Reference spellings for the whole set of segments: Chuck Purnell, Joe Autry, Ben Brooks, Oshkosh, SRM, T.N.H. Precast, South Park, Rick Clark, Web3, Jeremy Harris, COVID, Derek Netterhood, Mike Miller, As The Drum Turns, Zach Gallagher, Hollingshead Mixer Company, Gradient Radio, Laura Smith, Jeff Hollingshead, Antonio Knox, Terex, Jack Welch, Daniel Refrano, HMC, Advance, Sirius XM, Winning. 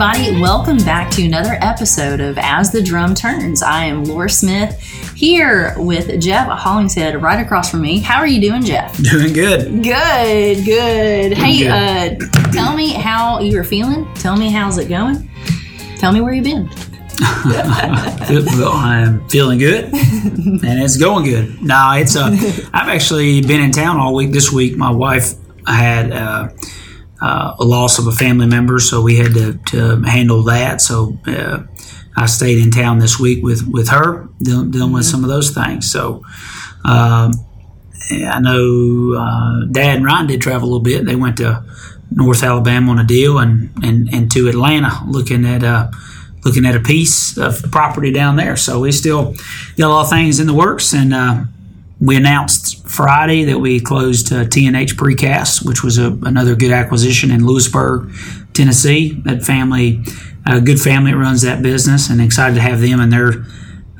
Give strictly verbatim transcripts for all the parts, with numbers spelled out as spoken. everybody. Welcome back to another episode of As The Drum Turns. I am Laura Smith here with Jeff Hollingshead right across from me. How are you doing, Jeff? Doing good. Good, good. Doing hey, good. Uh, tell me how you are feeling. Tell me how's it going. Tell me where you've been. Well, I'm feeling good, and it's going good. No, it's uh, I've actually been in town all week. This week, my wife had uh, uh, a loss of a family member, so we had to, to handle that. So uh, I stayed in town this week with, with her, dealing, dealing mm-hmm. with some of those things. So um, I know uh, Dad and Ryan did travel a little bit. They went to North Alabama on a deal, and and, and to Atlanta looking at. Uh, Looking at a piece of property down there, so we still got a lot of things in the works. And uh, we announced Friday that we closed uh, T N H Precast, which was a, another good acquisition in Lewisburg, Tennessee. That family, a uh, good family, runs that business, and excited to have them and their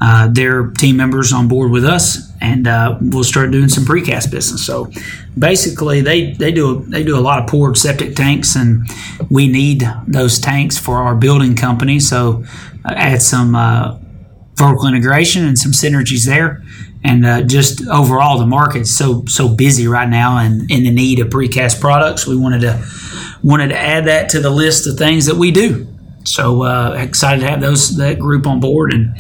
uh, their team members on board with us. And uh, we'll start doing some precast business. So basically, they they do a, they do a lot of poured septic tanks, and we need those tanks for our building company. So uh, add some uh, vertical integration and some synergies there. And uh, just overall, the market's so so busy right now, and in the need of precast products. We wanted to wanted to add that to the list of things that we do. So uh, excited to have those that group on board and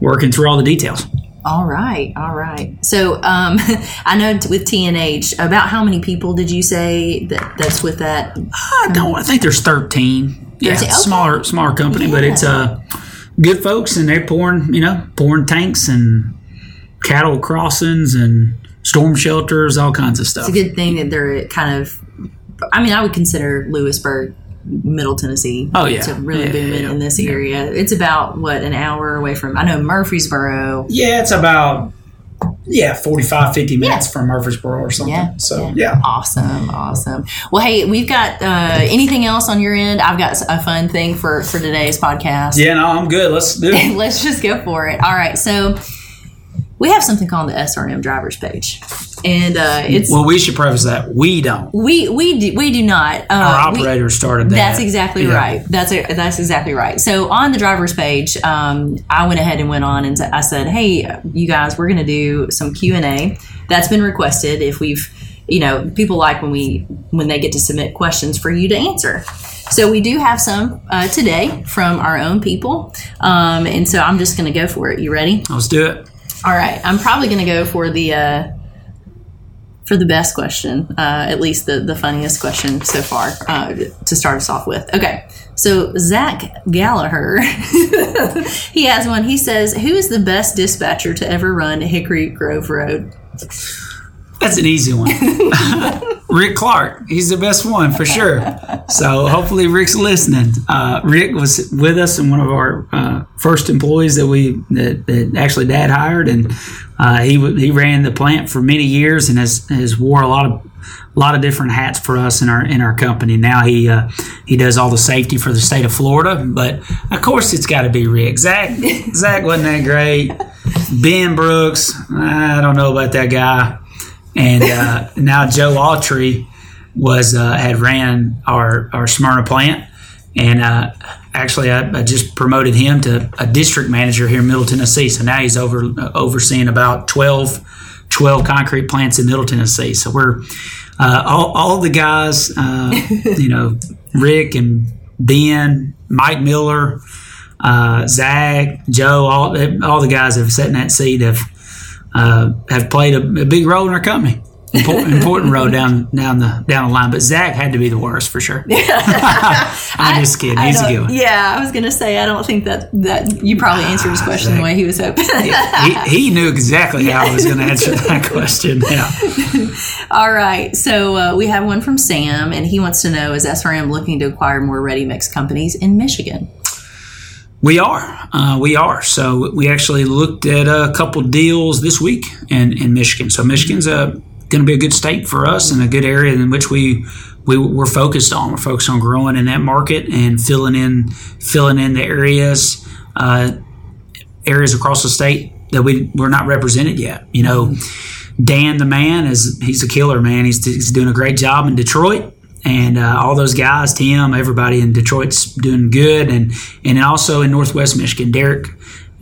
working through all the details. All right, all right. So um, I know with T N H, about how many people did you say that that's with that? I don't. I think there's thirteen. Yeah, okay. smaller, smaller company, yeah. But it's uh, good folks, and they're pouring, you know, pouring tanks and cattle crossings and storm shelters, all kinds of stuff. It's a good thing that they're kind of. I mean, I would consider Lewisburg Middle Tennessee. Oh yeah, to really yeah, booming yeah, in this yeah. area. It's about what an hour away from. I know Murfreesboro. Yeah, it's about yeah forty-five, fifty minutes yeah. from Murfreesboro or something. Yeah. So yeah. yeah, awesome, awesome. Well, hey, we've got uh, anything else on your end? I've got a fun thing for for today's podcast. Yeah, no, I'm good. Let's do it. Let's just go for it. All right, so. We have something called the S R M driver's page, and uh, it's well. We should preface that we don't. We we do, we do not. Uh, Our operator we, started that. That's exactly yeah. right. That's a, that's exactly right. So on the driver's page, um, I went ahead and went on and I said, "Hey, you guys, we're going to do some Q and A that's been requested. If we've, you know, people like when we when they get to submit questions for you to answer." So we do have some uh, today from our own people, um, and so I'm just going to go for it. You ready? Let's do it. All right, I'm probably going to go for the uh, for the best question, uh, at least the, the funniest question so far uh, to start us off with. Okay, so Zach Gallagher, he has one. He says, who is the best dispatcher to ever run Hickory Grove Road? That's an easy one. Rick Clark, he's the best one for sure. So hopefully Rick's listening. Uh, Rick was with us and one of our uh, first employees that we that, that actually Dad hired, and uh, he he ran the plant for many years and has, has wore a lot of a lot of different hats for us in our in our company. Now he uh, he does all the safety for the state of Florida, but of course it's got to be Rick. Zach Zach wasn't that great. Ben Brooks, I don't know about that guy. And uh, now Joe Autry was uh, had ran our, our Smyrna plant, and uh, actually I, I just promoted him to a district manager here in Middle Tennessee. So now he's over uh, overseeing about twelve, twelve concrete plants in Middle Tennessee. So we're uh, all all the guys, uh, you know, Rick and Ben, Mike Miller, uh, Zach, Joe, all all the guys that have sat in that seat have. Uh, have played a, a big role in our company, important, important role down down the down the line. But Zach had to be the worst for sure. I'm just kidding. I, He's I a good one. Yeah, I was gonna say I don't think that, that you probably answered his question Zach, the way he was hoping. he, he, he knew exactly how I was gonna answer that question. Yeah. All right, so uh, we have one from Sam, and he wants to know: is S R M looking to acquire more ready mix companies in Michigan? We are. Uh, we are. So we actually looked at a couple deals this week in, in Michigan. So Michigan's going to be a good state for us and a good area in which we, we, we're focused on. We're focused on growing in that market and filling in filling in the areas uh, areas across the state that we, we're not represented yet. You know, Dan the man, is he's a killer, man. He's, he's doing a great job in Detroit. And uh, all those guys, Tim, everybody in Detroit's doing good. And and also in Northwest Michigan, Derek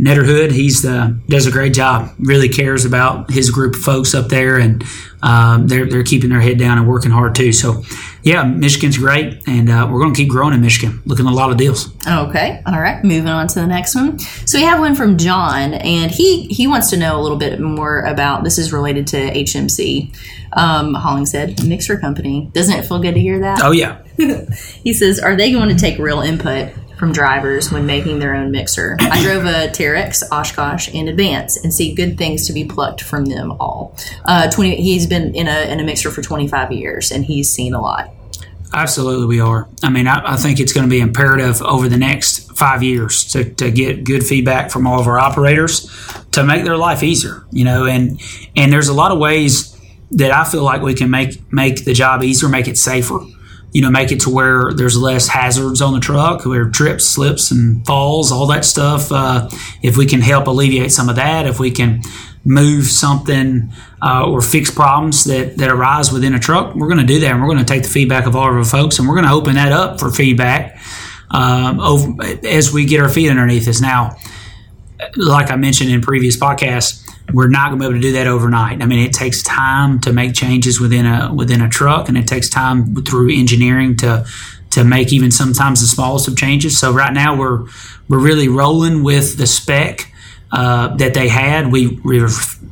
Netterhood, he's uh, does a great job, really cares about his group of folks up there. And um, they're, they're keeping their head down and working hard too. So, yeah, Michigan's great. And uh, we're going to keep growing in Michigan, looking at a lot of deals. Okay. All right. Moving on to the next one. So we have one from John, and he, he wants to know a little bit more about, this is related to H M C, um, Hollingshead Mixer Company. Doesn't it feel good to hear that? Oh, yeah. He says, are they going to take real input from drivers when making their own mixer? I drove a Terex, Oshkosh, and Advance, and see good things to be plucked from them all. Uh, twenty. He's been in a in a mixer for twenty-five years, and he's seen a lot. Absolutely, we are. I mean, I, I think it's going to be imperative over the next five years to, to get good feedback from all of our operators to make their life easier. You know, and and there's a lot of ways that I feel like we can make make the job easier, make it safer. You know, make it to where there's less hazards on the truck, where trips, slips, and falls, all that stuff. Uh, if we can help alleviate some of that, if we can move something uh, or fix problems that, that arise within a truck, we're going to do that. And we're going to take the feedback of all of our folks, and we're going to open that up for feedback um, over, as we get our feet underneath us. Now, like I mentioned in previous podcasts, we're not going to be able to do that overnight. I mean, it takes time to make changes within a within a truck, and it takes time through engineering to to make even sometimes the smallest of changes. So right now we're we're really rolling with the spec uh, that they had. We, we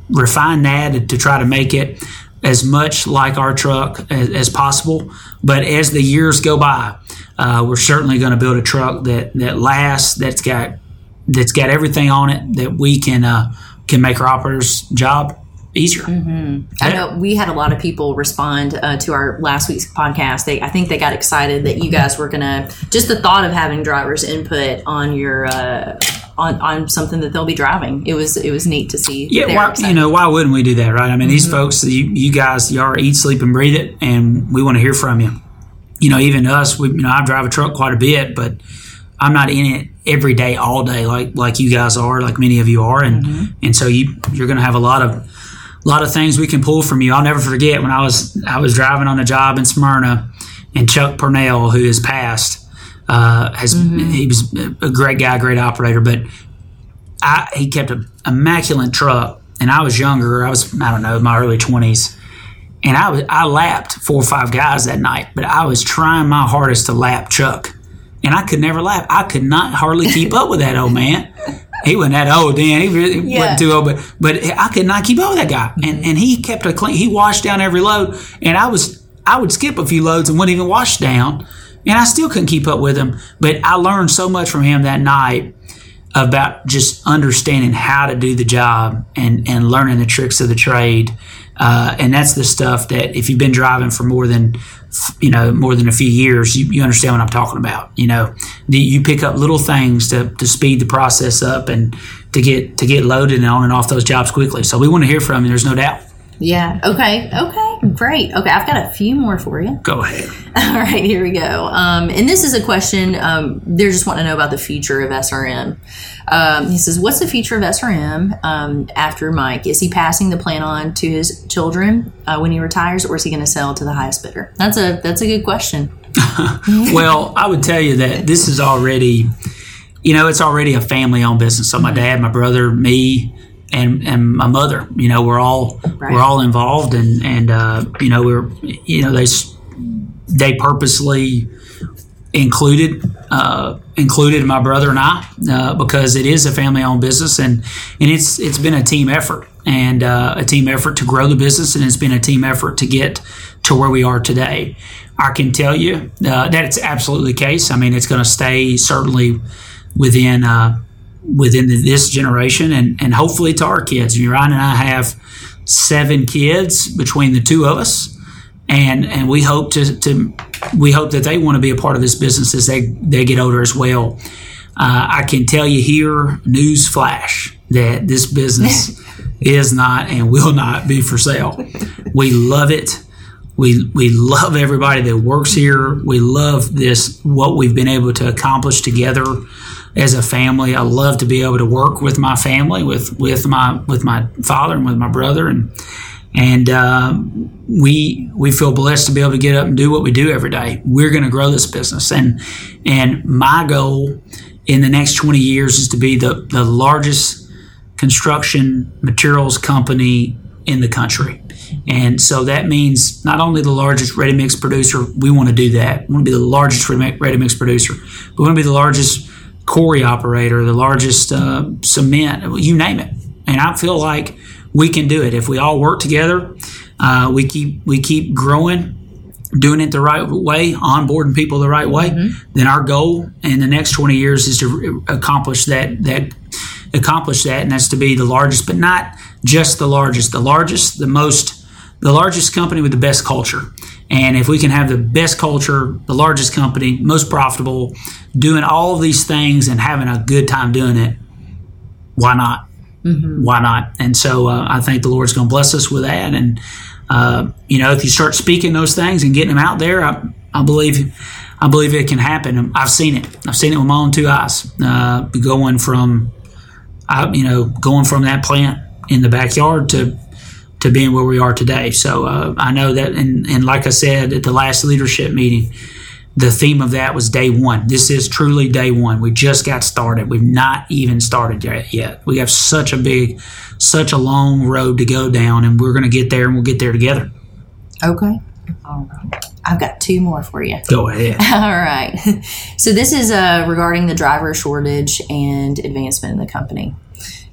refined that to try to make it as much like our truck as, as possible. But as the years go by, uh, we're certainly going to build a truck that that lasts, that's got that's got everything on it that we can. Uh, can make our operator's job easier. Mm-hmm. Yeah. I know we had a lot of people respond uh, to our last week's podcast. They, I think they got excited that you guys were going to, just the thought of having drivers input on your, uh, on, on something that they'll be driving. It was, it was neat to see. Yeah. Why, you know, why wouldn't we do that? Right. I mean, mm-hmm. These folks, you, you guys, you are eat, sleep and breathe it. And we want to hear from you. You know, even us, we, you know, I drive a truck quite a bit, but I'm not in it every day, all day, like like you guys are, like many of you are, and mm-hmm. and so you you're going to have a lot of a lot of things we can pull from you. I'll never forget when I was I was driving on a job in Smyrna, and Chuck Purnell, who has passed, uh, has mm-hmm. he was a great guy, great operator, but I he kept an immaculate truck, and I was younger. I was I don't know my early twenties. And I was I lapped four or five guys that night, but I was trying my hardest to lap Chuck. And I could never laugh. I could not hardly keep up with that old man. He wasn't that old then. He really yeah. wasn't too old, but but I could not keep up with that guy. And and he kept a clean. He washed down every load, and I was I would skip a few loads and wouldn't even wash down, and I still couldn't keep up with him. But I learned so much from him that night about just understanding how to do the job and and learning the tricks of the trade. Uh, and that's the stuff that if you've been driving for more than, you know, more than a few years, you, you understand what I'm talking about. You know, the, you pick up little things to, to speed the process up and to get to get loaded and on and off those jobs quickly. So we want to hear from you. There's no doubt. Yeah. Okay. Okay. Great. Okay. I've got a few more for you. Go ahead. All right. Here we go. Um, and this is a question. Um, they're just wanting to know about the future of S R M. Um, he says, what's the future of S R M um, after Mike? Is he passing the plan on to his children uh, when he retires, or is he going to sell to the highest bidder? That's a, that's a good question. Well, I would tell you that this is already, you know, it's already a family owned business. So my mm-hmm. dad, my brother, me, And, and my mother, you know, we're all right. we're all involved, and and uh, you know we're you know they they purposely included uh, included my brother and I uh, because it is a family-owned business, and and it's it's been a team effort and uh, a team effort to grow the business, and it's been a team effort to get to where we are today. I can tell you uh, that it's absolutely the case. I mean, it's going to stay certainly within. Uh, within this generation and, and hopefully to our kids. Ryan and I have seven kids between the two of us, and and we hope to, to we hope that they want to be a part of this business as they, they get older as well. Uh, I can tell you here, news flash, that this business is not and will not be for sale. We love it. We we love everybody that works here. We love this, what we've been able to accomplish together as a family. I love to be able to work with my family, with, with my with my father and with my brother, and And uh, we we feel blessed to be able to get up and do what we do every day. We're going to grow this business. And and my goal in the next twenty years is to be the, the largest construction materials company in the country. And so that means not only the largest ready-mix producer, we want to do that. We want to be the largest ready-mix producer. We want to be the largest quarry operator, the largest uh, cement, you name it. And I feel like we can do it. If we all work together, uh, we keep we keep growing, doing it the right way, onboarding people the right way, mm-hmm. then our goal in the next twenty years is to accomplish that, that accomplish that, and that's to be the largest, but not just the largest, the largest, the most, the largest company with the best culture. And if we can have the best culture, the largest company, most profitable, doing all these things and having a good time doing it, why not? Mm-hmm. Why not? And so uh, I think the Lord's going to bless us with that. And, uh, you know, if you start speaking those things and getting them out there, I, I believe I believe it can happen. I've seen it. I've seen it with my own two eyes, uh, going from, I, you know, going from that plant in the backyard to to being where we are today. So uh, I know that, and, and like I said at the last leadership meeting, the theme of that was day one. This is truly day one. We just got started. We've not even started yet. We have such a big, such a long road to go down, and we're going to get there, and we'll get there together. Okay. All right. I've got two more for you. Go ahead. All right. So this is uh, regarding the driver shortage and advancement in the company.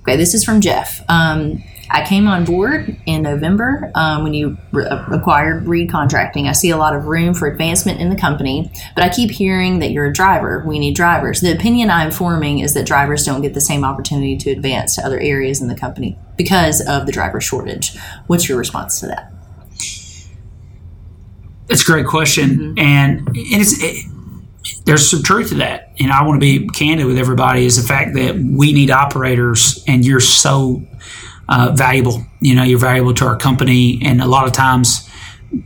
Okay, this is from Jeff. Um, I came on board in November um, when you re- acquired Reed Contracting. I see a lot of room for advancement in the company, but I keep hearing that you're a driver. We need drivers. The opinion I'm forming is that drivers don't get the same opportunity to advance to other areas in the company because of the driver shortage. What's your response to that? That's a great question, mm-hmm. and it's... It, There's some truth to that, and I want to be candid with everybody. Is the fact that we need operators, and you're so uh, valuable. You know, you're valuable to our company, and a lot of times,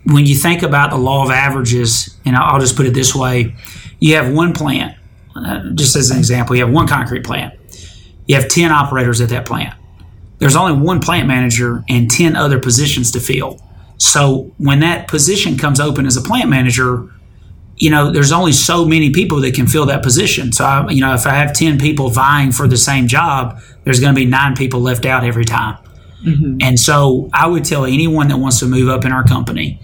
when you think about the law of averages, and I'll just put it this way: you have one plant, uh, just as an example, you have one concrete plant. You have ten operators at that plant. There's only one plant manager and ten other positions to fill. So when that position comes open as a plant manager, you know, there's only so many people that can fill that position. So, I, you know, if I have ten people vying for the same job, there's going to be nine people left out every time. Mm-hmm. And so I would tell anyone that wants to move up in our company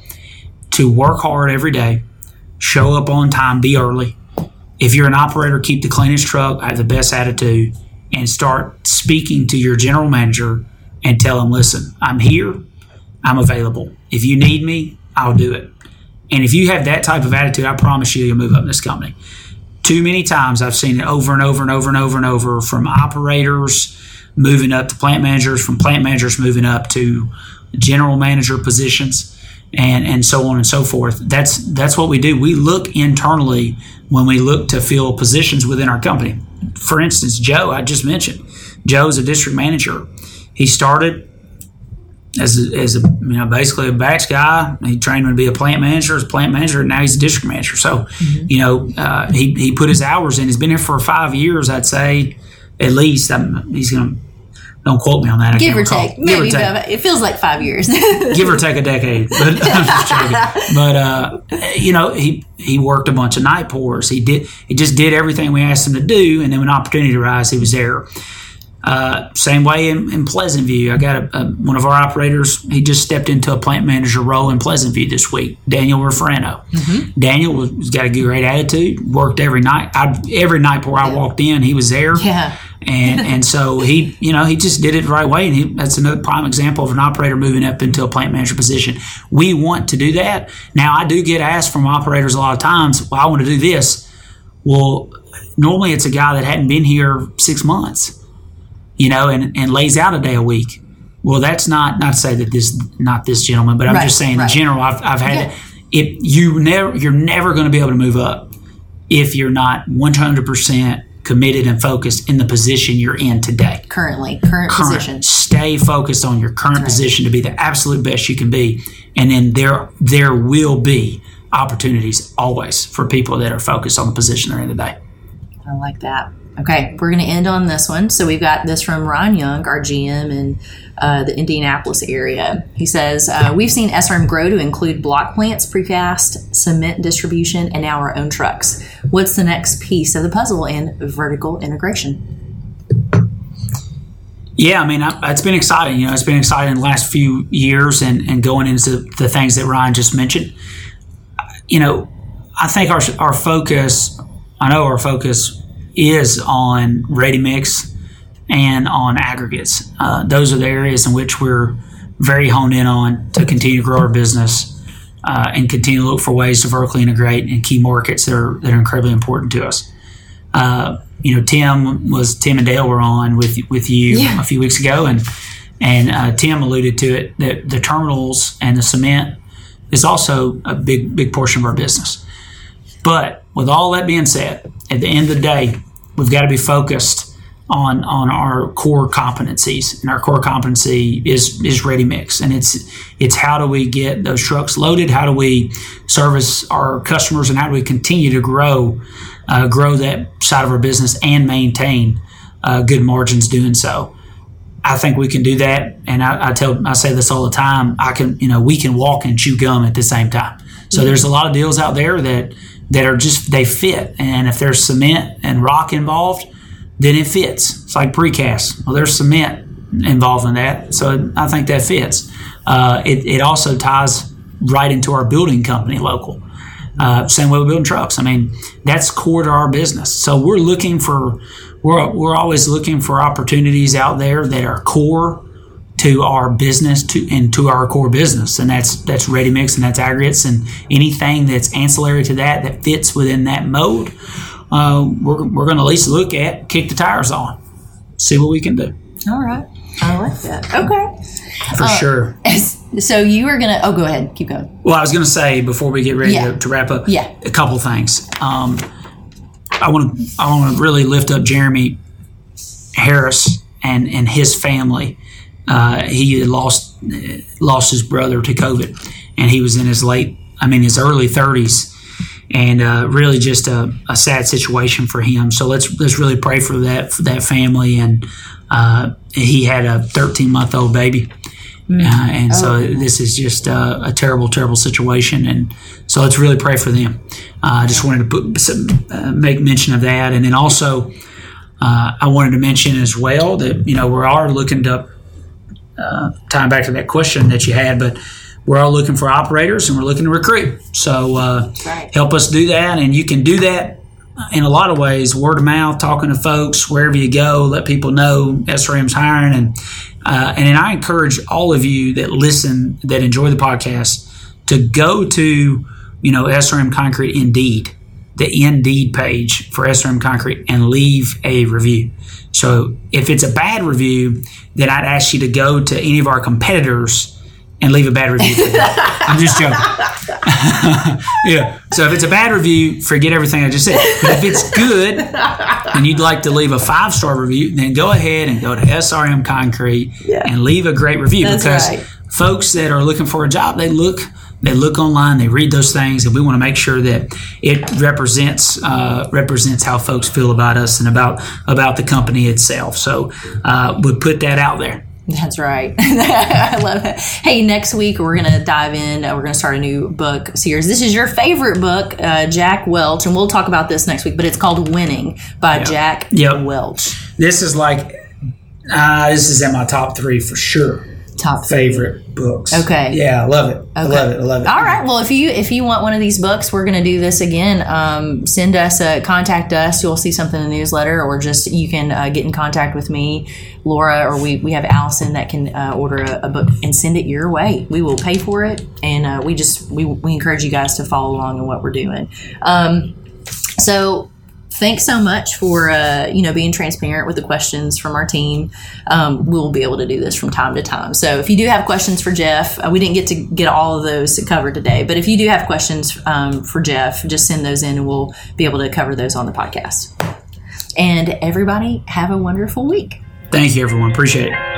to work hard every day, show up on time, be early. If you're an operator, keep the cleanest truck, have the best attitude, and start speaking to your general manager and tell him, listen, I'm here, I'm available. If you need me, I'll do it. And if you have that type of attitude, I promise you, you'll move up in this company. Too many times I've seen it over and over and over and over and over, from operators moving up to plant managers, from plant managers moving up to general manager positions, and, and so on and so forth. That's that's what we do. We look internally when we look to fill positions within our company. For instance, Joe, I just mentioned. Joe's a district manager. He started As a, as a, you know, basically a batch guy. He trained him to be a plant manager, as a plant manager, and now he's a district manager. So, mm-hmm. you know, uh, he, he put his hours in. He's been here for five years, I'd say, at least. I'm, he's going to, don't quote me on that. I Give, or take. Maybe, Give or take. Maybe. It feels like five years. Give or take a decade. But, I'm just joking. But uh, you know, he, he worked a bunch of night pours. He, did, he just did everything we asked him to do, and then when opportunity arose, he was there. Uh, same way in, in Pleasant View. I got a, a, one of our operators, he just stepped into a plant manager role in Pleasant View this week, Daniel Refrano. Mm-hmm. Daniel was, was got a good, great attitude, worked every night. I, every night before I walked in, he was there. Yeah. And and so he, you know, he just did it the right way. And he, that's another prime example of an operator moving up into a plant manager position. We want to do that. Now, I do get asked from operators a lot of times, well, I want to do this. Well, normally it's a guy that hadn't been here six months. You know, and, and lays out a day a week. Well, that's not not to say that this not this gentleman, but I'm right, just saying right. in general. I've I've had yeah. it. You never you're never going to be able to move up if you're not one hundred percent committed and focused in the position you're in today. Currently, current, current position. Stay focused on your current right. position to be the absolute best you can be, and then there there will be opportunities always for people that are focused on the position they're in today. I like that. Okay, we're going to end on this one. So we've got this from Ron Young, our G M in uh, the Indianapolis area. He says, uh, we've seen S R M grow to include block plants, precast, cement distribution, and now our own trucks. What's the next piece of the puzzle in vertical integration? Yeah, I mean, it's been exciting. You know, it's been exciting the last few years and, and going into the things that Ryan just mentioned. You know, I think our our focus, I know our focus is on ready mix and on aggregates. Uh, those are the areas in which we're very honed in on to continue to grow our business uh, and continue to look for ways to vertically integrate in key markets that are, that are incredibly important to us. Uh, you know, Tim was Tim and Dale were on with with you yeah. a few weeks ago, and and uh, Tim alluded to it that the terminals and the cement is also a big big portion of our business. But with all that being said, at the end of the day, we've got to be focused on on our core competencies, and our core competency is is ready mix, and it's it's how do we get those trucks loaded, how do we service our customers, and how do we continue to grow uh, grow that side of our business and maintain uh, good margins doing so. I think we can do that, and I, I tell I say this all the time. I can you know we can walk and chew gum at the same time. So mm-hmm. there's a lot of deals out there that. that are just, they fit. And if there's cement and rock involved, then it fits. It's like precast. Well, there's cement involved in that. So I think that fits. Uh, it, it also ties right into our building company local. Uh, same way we're building trucks. I mean, that's core to our business. So we're looking for, we're, we're always looking for opportunities out there that are core to our business to and to our core business, and that's that's ready mix and that's aggregates and anything that's ancillary to that that fits within that mode. Uh, we're we're going to at least look at, kick the tires on, see what we can do. All right, I like that. Okay, for uh, sure. So you are going to oh, go ahead, keep going. Well, I was going to say before we get ready yeah. to, to wrap up, yeah. a couple things. Um, I want to I want to really lift up Jeremy Harris and and his family. Uh, he had lost lost his brother to COVID, and he was in his late, I mean, his early thirties, and uh, really just a, a sad situation for him. So let's let's really pray for that for that family. And uh, he had a thirteen month old baby, mm. uh, and oh. so this is just uh, a terrible, terrible situation. And so let's really pray for them. I uh, just wanted to put, uh, make mention of that, and then also uh, I wanted to mention as well that you know we are looking to. Uh, tying back to that question that you had, but we're all looking for operators and we're looking to recruit. So uh, right. help us do that, and you can do that in a lot of ways, word of mouth, talking to folks, wherever you go, let people know S R M's hiring. And, uh, and then I encourage all of you that listen, that enjoy the podcast, to go to, you know, S R M Concrete Indeed, the Indeed page for S R M Concrete, and leave a review. So if it's a bad review, then I'd ask you to go to any of our competitors and leave a bad review for them. I'm just joking. yeah. So if it's a bad review, forget everything I just said. But if it's good and you'd like to leave a five-star review, then go ahead and go to S R M Concrete yeah. and leave a great review. That's because right. folks that are looking for a job, they look they look online, they read those things, and we want to make sure that it represents uh, represents how folks feel about us and about about the company itself. So uh, we put that out there. That's right. I love it. Hey, next week we're going to dive in. Uh, we're going to start a new book series. This is your favorite book, uh, Jack Welch, and we'll talk about this next week, but it's called Winning by yep. Jack yep. Welch. This is like, uh, this is in my top three for sure. Top favorite three. Books. Okay. Yeah, I love it. Okay. I love it. I love it. All right. Well, if you if you want one of these books, we're going to do this again. Um, send us a contact us. You'll see something in the newsletter, or just you can uh, get in contact with me, Laura, or we, we have Allison that can uh, order a, a book and send it your way. We will pay for it, and uh, we just we we encourage you guys to follow along in what we're doing. Um, so. Thanks so much for, uh, you know, being transparent with the questions from our team. Um, we'll be able to do this from time to time. So if you do have questions for Jeff, uh, we didn't get to get all of those covered today, but if you do have questions um, for Jeff, just send those in and we'll be able to cover those on the podcast. And everybody, have a wonderful week. Thank you, everyone. Appreciate it.